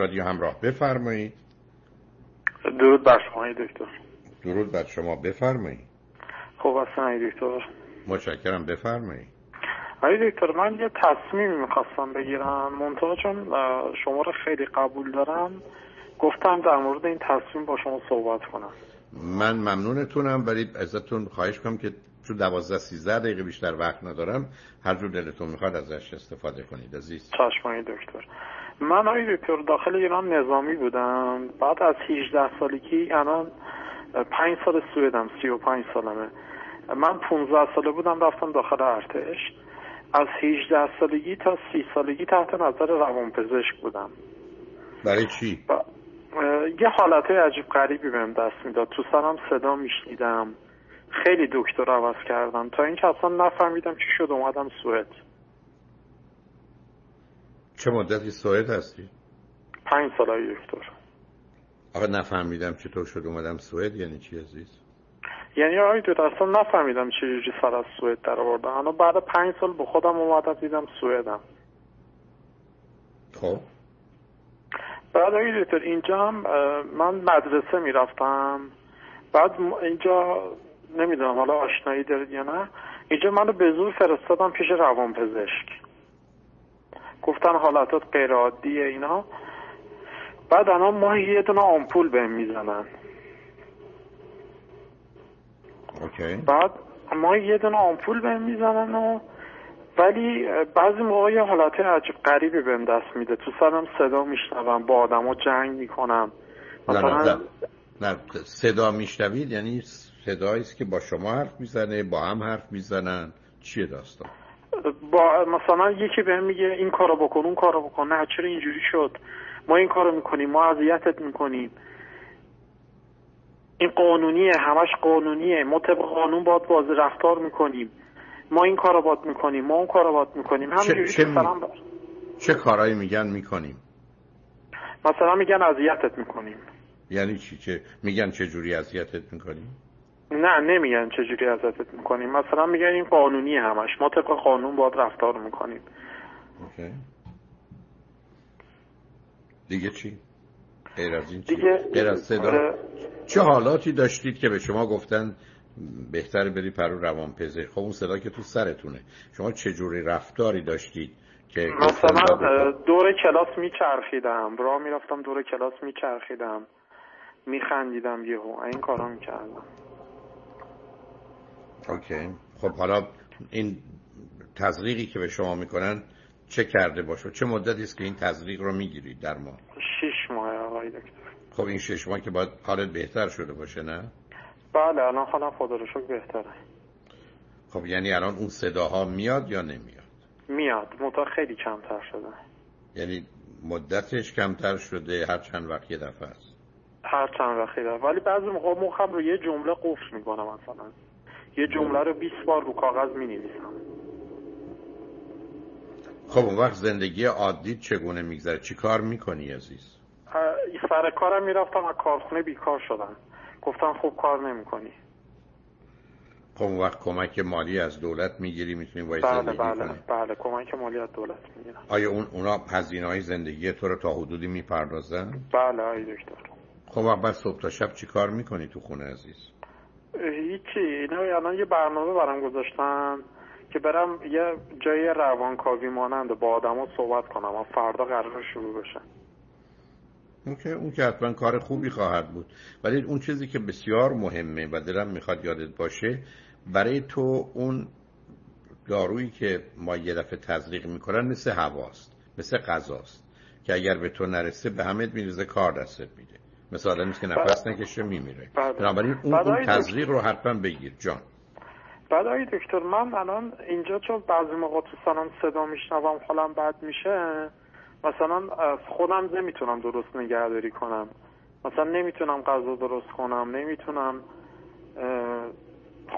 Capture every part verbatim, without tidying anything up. رادیو همراه بفرمایید. درود بر شما دکتر. درود بر شما، بفرمایید. خب اصلا دکتر متشکرم، بفرمایید. آقای دکتر من یه تصمیم میخواستم بگیرم، منتها چون شما رو خیلی قبول دارم گفتم در مورد این تصمیم با شما صحبت کنم. من ممنونتونم ولی ازتون خواهش کنم که تو دوازده سیزده دقیقه بیشتر وقت ندارم، هر جور دلتون میخواد ازش استفاده کنید عزیز. چشمانی دکتر. من آقای دکتر داخل ایران نظامی بودم، بعد از هجده سالگی، الان پنج سال سوئدم، سی و پنج سالمه. من پانزده ساله بودم رفتم داخل ارتش، از هجده سالگی تا سی سالگی تحت نظر روانپزشک بودم. برای چی؟ ب... یه حالتهای عجیب غریبی بهم دست میداد، تو سرم صدا میشنیدم، خیلی دکتر عوض کردم تا اینکه اصلا نفهمیدم چی شد اومدم سوئد. چه مدتی سوئد هستی؟ پنج سال های دکتر. آقا نفهمیدم چطور شد اومدم سوئد یعنی چی عزیز؟ یعنی آقای دکتر اصلا نفهمیدم چجوری سر از سوئد در آوردم، اما بعد پنج سال به خودم اومدم دیدم سوئدم. خب بعد آقای دکتر اینجا هم من مدرسه میرفتم، بعد اینجا نمیدونم حالا آشنایی دارید یا نه، اینجا منو به زور فرستادم پیش روانپزشک، گفتن حالتات غیر عادیه اینا، بعد انا ماهی یه دونه آمپول بهم میزنن. اوکی. بعد ماهی یه دونه آمپول بهم میزنن و ولی بعضی موقع یه حالت عجیب غریبی بهم دست میده، تو سرم صدا میشنوم، با آدمو جنگ میکنم. نه نه نه صدا میشنوید یعنی صدایی است که با شما حرف میزنه، با هم حرف میزنن، چیه داستان؟ با مثلا یکی بهم میگه این کارو بکن اون کارو بکن، نه چرا اینجوری شد، ما این کارو میکنیم، ما اذیتت میکنیم، این قانونیه، همش قانونیه، ما طبق قانون باید باز رفتار میکنیم، ما این کارو باید میکنیم، ما اون کارو باید میکنیم، همینجوری چه, چه, می... چه کارایی میگن میکنیم؟ مثلا میگن اذیتت میکنیم. یعنی چی؟ چه میگن چه جوری اذیتت میکنیم؟ نه نمیگن چجوری اذیتت میکنیم، مثلا میگن این قانونی، همش ما طبق قانون باید رفتار میکنیم. اوکی. دیگه چی؟ غیر از این چی؟ غیر از صدا چه حالاتی داشتید که به شما گفتن بهتر بری پرو روانپزشک؟ خب اون صدا که تو سرتونه، شما چجوری رفتاری داشتید که مثلا دور کلاس میچرخیدم، راه میرفتم دور کلاس میچرخیدم، میخندیدم، یهو این کارا میکردم. اوکی. خب حالا این تزریقی که به شما میکنن چه کرده باشه؟ چه مدتی است که این تزریق رو میگیرید در ما؟ شش ماه آقای دکتر. خب این شش ماه که باید حالت بهتر شده باشه نه؟ بله الان حالا خدا رو شکر بهتره. خب یعنی الان اون صداها میاد یا نمیاد؟ میاد، مدت خیلی کمتر شده. یعنی مدتش کمتر شده، هر چند وقت یه دفعه است؟ هر چند وقت یه دفعه، ولی بعضی موقع مخم رو یه جمله قفل میکنه، مثلا یه جمله رو بیست بار رو کاغذ می‌نویسم. خب اون وقت زندگی عادی چگونه می‌گذره؟ چی کار می‌کنی عزیز؟ سر کارم می‌رفتم، از کارخونه بیکار شدم. گفتم خوب کار نمی‌کنی. خب اون وقت کمک مالی از دولت می‌گیری، می‌تونی وای زندگی کنی. بله بله بله کمک مالی از دولت می‌گیرم. آیا اون اونا هزینه‌های زندگی تو رو تا حدودی می‌پردازن؟ بله آقای دکتر. خب بعد صبح تا شب چی کار می‌کنی تو خونه عزیز؟ هیچی، اینا الان یه برنامه برام گذاشتن که برم یه جای روانکاوی مانند با آدما صحبت کنم، و فردا قرار شروع بشه. اوکی، اون که حتما کار خوبی خواهد بود، ولی اون چیزی که بسیار مهمه و دلم میخواد یادت باشه، برای تو اون دارویی که ما یه دفعه تزریق میکنن مثل هواست، مثل غذاست که اگر به تو نرسه به همت میریزه، کار دستت میده، مثلا آدمی که نفس نکشه میمیره. بنابراین اون, اون تزریق رو حتما بگیر جان. بعد آقای دکتر من الان اینجا چون بعضی موقع تو سرم صدا میشنوم، حالم بد میشه، مثلا خودم نمیتونم درست نگهداری کنم، مثلا نمیتونم غذا درست کنم، نمیتونم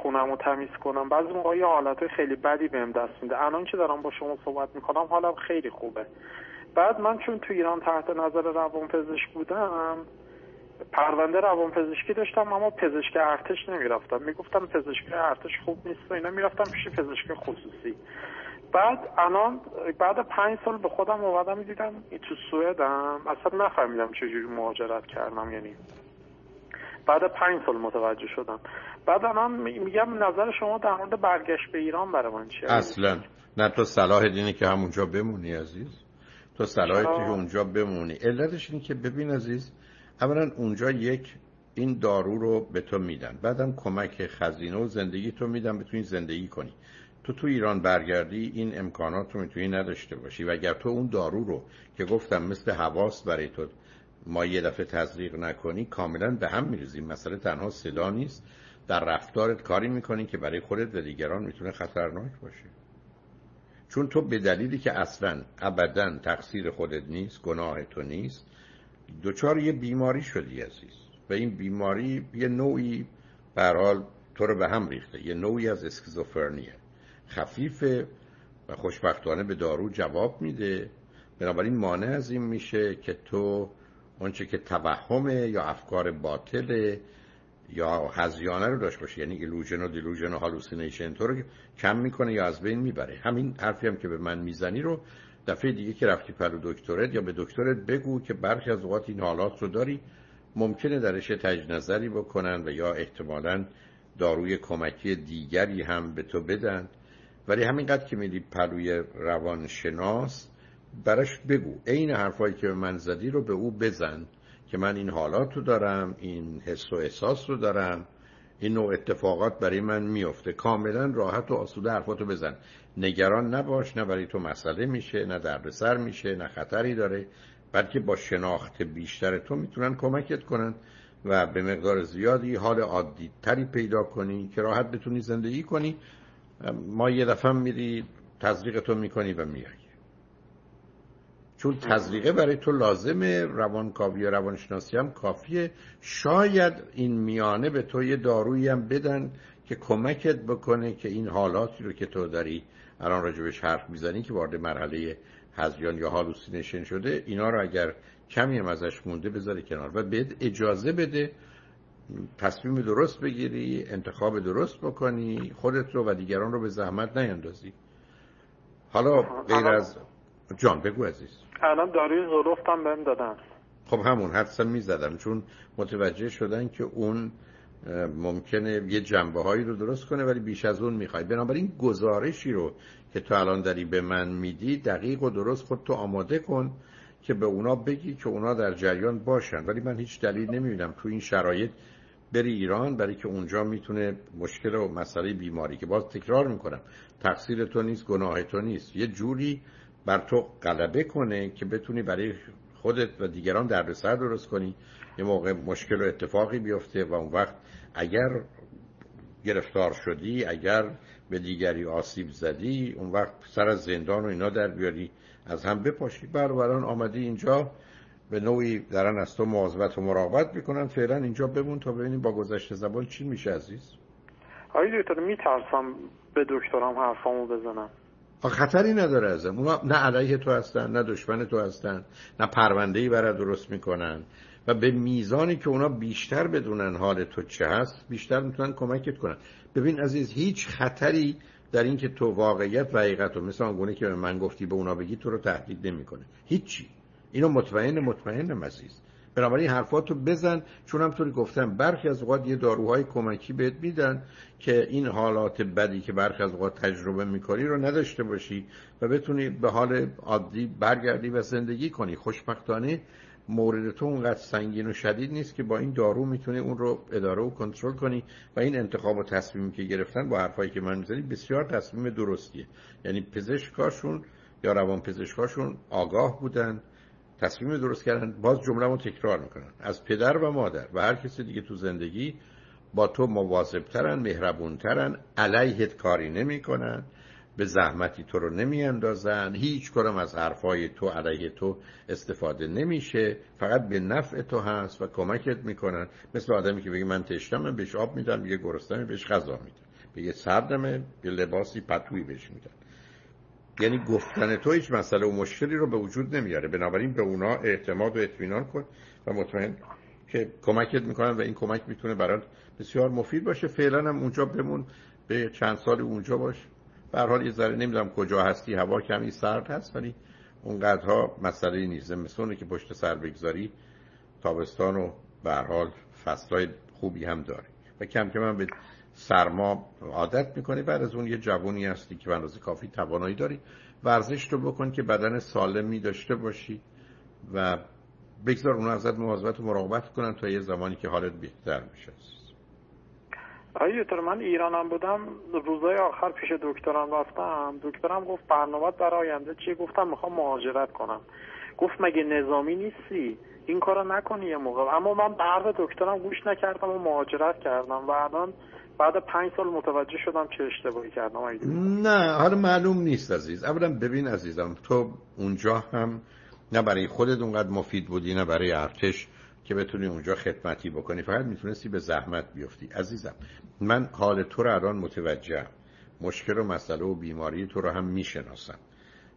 خونم رو تمیز کنم، بعضی موقع یه حالت خیلی بدی بهم دست میده. الان که دارم با شما صحبت میکنم حالم خیلی خوبه. بعد من چون تو ایران تحت نظر روانپزشک بودم، پرونده روانپزشکی داشتم، اما پزشک ارتش نمیرفتم، میگفتم پزشک ارتش خوب نیست و اینا، میرفتم پیش پزشک خصوصی. بعد الان بعد پنج سال به خودم اومدم دیدم تو سوئدم، اصلا نفهمیدم چجوری مهاجرت کردم، یعنی بعد پنج سال متوجه شدم. بعد الان میگم نظر شما در مورد برگشت به ایران برای من چیه؟ اصلا نه، تو صلاحت اینه که همونجا بمونی عزیز، تو صلاحت که اونجا بمونی. علتش اینه که ببین عزیز، اولا اونجا یک این دارو رو به تو میدن، بعدم کمک خزینه و زندگی تو میدن بتونی زندگی کنی. تو تو ایران برگردی این امکانات رو میتونی نداشته باشی، و اگر تو اون دارو رو که گفتم مثل حواس برای تو ما یه دفعه تزریق نکنی، کاملا به هم میریزی. مسئله تنها صدا نیست، در رفتارت کاری میکنی که برای خودت و دیگران میتونه خطرناک باشه، چون تو به دلیلی که اصلا ابدا تقصیر خودت نیست، گناه تو نیست، دوچار یه بیماری شدی عزیز، و این بیماری یه نوعی به هر حال تو رو به هم ریخته، یه نوعی از اسکیزوفرنیه، خفیفه و خوشبختانه به دارو جواب میده، بنابراین مانع از این میشه که تو اونچه که توهمه یا افکار باطله یا هزیانه رو داشت باشه، یعنی ایلوژن و دیلوژن و هالوسینیشن تو رو کم میکنه یا از بین میبره. همین حرفی هم که به من میزنی رو دفعه دیگه که رفتی پلو دکترت یا به دکترت بگو که برخی از اوقات این حالات رو داری، ممکنه درش تجنظری بکنن و یا احتمالاً داروی کمکی دیگری هم به تو بدن، ولی همینقدر که میری پلوی روانشناس براش بگو این حرفایی که به من زدی رو به او بزن که من این حالات رو دارم، این حس و احساس رو دارم، این نوع اتفاقات برای من میفته. کاملا راحت و آسوده حرفاتو بزن، نگران نباش، نه برای تو مسئله میشه، نه دردسر میشه، نه خطری داره، بلکه با شناخت بیشتر تو میتونن کمکت کنن و به مقدار زیادی حال عادی تری پیدا کنی که راحت بتونی زندگی کنی. ما یه دفعه میری تزریقتو میکنی و میای، چون تزریقه برای تو لازمه، روانکاوی و روانشناسی هم کافیه. شاید این میانه به تو یه دارویی هم بدن که کمکت بکنه که این حالاتی رو که تو داری الان راجبش حرف میزنی که وارد مرحله هذیان یا هالوسینیشن شده، اینا رو اگر کمی هم ازش مونده بذاری کنار و بهت اجازه بده تصمیم درست بگیری، انتخاب درست بکنی، خودت رو و دیگران رو به زحمت نیندازی. حالا غیر از جان بگو عزیز. الان داروی ظروفت هم بهم دادن. خب همون حدسم میزدم، چون متوجه شدن که اون ممکنه یه جنبه هایی رو درست کنه ولی بیش از اون میخوای. بنابراین گزارشی رو که تو الان داری به من میدی دقیق و درست خودتو آماده کن که به اونا بگی که اونا در جریان باشن، ولی من هیچ دلیل نمیبینم تو این شرایط بری ایران، برای که اونجا میتونه مشکل و مسئله بیماری که باز تکرار میکنم تقصیر تو نیست، گناه تو نیست، یه جوری بر تو غلبه کنه که بتونی برای خودت و دیگران دردسر درست کنی، یه موقع مشکل و اتفاقی بیفته و اون وقت اگر گرفتار شدی، اگر به دیگری آسیب زدی، اون وقت سر از زندان و اینا در بیاری، از هم بپاشی. بروران آمدی اینجا به نوعی درن از تو مواظبت و مراقبت میکنن، فعلا اینجا بمون تا ببینیم با گذشت زبان چی میشه عزیز. آقای دکتر میترسم به دکترام حرفامو بزنم. خطری نداره ازم، اونا نه علیه تو هستن، نه دشمن تو هستن، نه پرونده‌ای برات درست میکنن، و به میزانی که اونا بیشتر بدونن حال تو چه هست، بیشتر میتونن کمکت کنن. ببین عزیز، هیچ خطری در این که تو واقعیت و حقیقت رو مثل آنگونه که به من گفتی به اونا بگی تو رو تهدید نمیکنه، هیچی. اینو مطمئن مطمئنم عزیز، بنابراین حرفاتو بزن، چون همطوری گفتم برخی از اوقات یه داروهای کمکی بهت میدن که این حالات بدی که برخی از اوقات تجربه میکنی رو نداشته باشی و بتونی به حال عادی برگردی و زندگی کنی. خوشبختانه مورد تو اونقدر سنگین و شدید نیست که با این دارو میتونی اون رو اداره و کنترل کنی، و این انتخاب و تصمیمی که گرفتن با حرفایی که من میزنی بسیار تصمیم درستیه، یعنی پزشکاشون یا روانپزشکاشون آگاه بودن، تصمیم درست کردن. باز جمله رو تکرار میکنن، از پدر و مادر و هر کسی دیگه تو زندگی با تو مواظبترن، مهربونترن، علیهت کاری نمیکنن، به زحمتی تو رو نمیاندازن، هیچ کدوم از حرفای تو علیه تو استفاده نمیشه، فقط به نفع تو هست و کمکت میکنن. مثل آدمی که بگه من تشنمه بهش آب میدن، بگه گرسنمه بهش غذا میدن، بگه سردمه یه لباسی پتویی بهش میدن، یعنی گفتن تو هیچ مسئله و مشکلی رو به وجود نمیاره. بنابراین به اونا اعتماد و اطمینان کن و مطمئن که کمکت میکنن و این کمک میتونه برات بسیار مفید باشه. فعلا هم اونجا بمون، به چند سال اونجا باش به هر حال یه ذره نمیدونم کجا هستی، هوا کمی سرد هست ولی اونقدرها مسئله نیست. زمستونه که پشت سر بگذاری تابستان و به هر حال فصلای خوبی هم داره و کم کم هم به سرما عادت میکنی. بعد از اون یه جوانی هستی که به اندازه کافی توانایی داری، ورزش رو بکن که بدن سالمی داشته باشی و بگذار اونا ازت مواظبت و مراقبت کنن تا یه زمانی که حالت بهتر میشه. آیتر من ایرانم بودم، روزای آخر پیش دکترم رفتم، دکترم گفت برنامه‌ت برای آینده چی؟ گفتم میخوام مهاجرت کنم. گفت مگه نظامی نیستی؟ این کارو نکنی یه موقع. اما من به حرف دکترم گوش نکردم و مهاجرت کردم و الان بعد پنج سال متوجه شدم چه اشتباهی کردم. نه حالا معلوم نیست عزیز. اولا ببین عزیزم، تو اونجا هم نه برای خودت اونقدر مفید بودی نه برای ارتش که بتونی اونجا خدمتی بکنی، فقط میتونستی به زحمت بیفتی. عزیزم من حال تو رو الان متوجهم، مشکل و مسئله و بیماری تو رو هم میشناسم،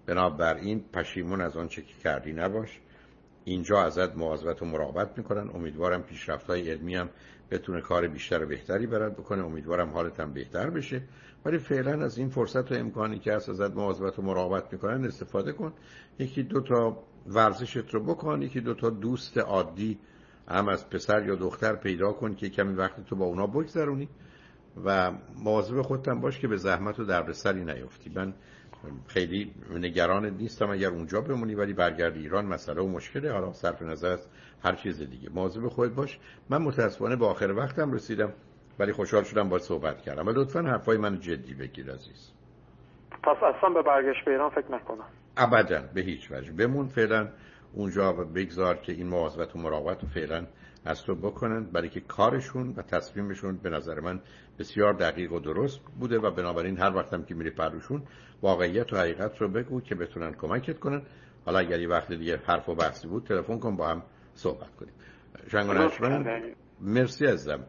بنابراین پشیمون از آنچه که کردی نباش. اینجا ازت مواظبت و مراقبت میکنن، امیدوارم پیشرفت‌های علمی هم بتونه کار بیشتر و بهتری برات بکنه، امیدوارم حالت هم بهتر بشه، ولی فعلا از این فرصت و امکانی که هست ازت مواظبت و مراقبت میکنن استفاده کن. یکی دو تا ورزشت رو بکن، یکی دو تا دوست عادی هم از پسر یا دختر پیدا کن که کمی وقت تو با اونا بگذرونی و مواظب خودت هم باش که به زحمت و دردسری نیفتی. من خیلی نگرانت نیستم اگر اونجا بمونی، ولی برگردی ایران مسئله و مشکله. حالا صرف نظر از هر چیز دیگه مواظب خودت باش. من متاسفانه به آخر وقتم رسیدم ولی خوشحال شدم باهات صحبت کردم و لطفاً حرفای منو جدی بگیر عزیز. پس اصلا به برگشت به ایران فکر نکنم ابداً، به هیچ وجه. بمون فعلا اونجا و بگذار که این مواظبت و مراقبت رو فعلا از تو بکنن، برای که کارشون و تصمیمشون به نظر من بسیار دقیق و درست بوده و بنابراین هر وقتم که میری پروشون واقعیت و حقیقت رو بگو که بتونن کمکت کنن. حالا اگر یه وقت دیگه حرف و بحثی بود تلفن کن با هم صحبت کنیم. شنگانش من مرسی ازم.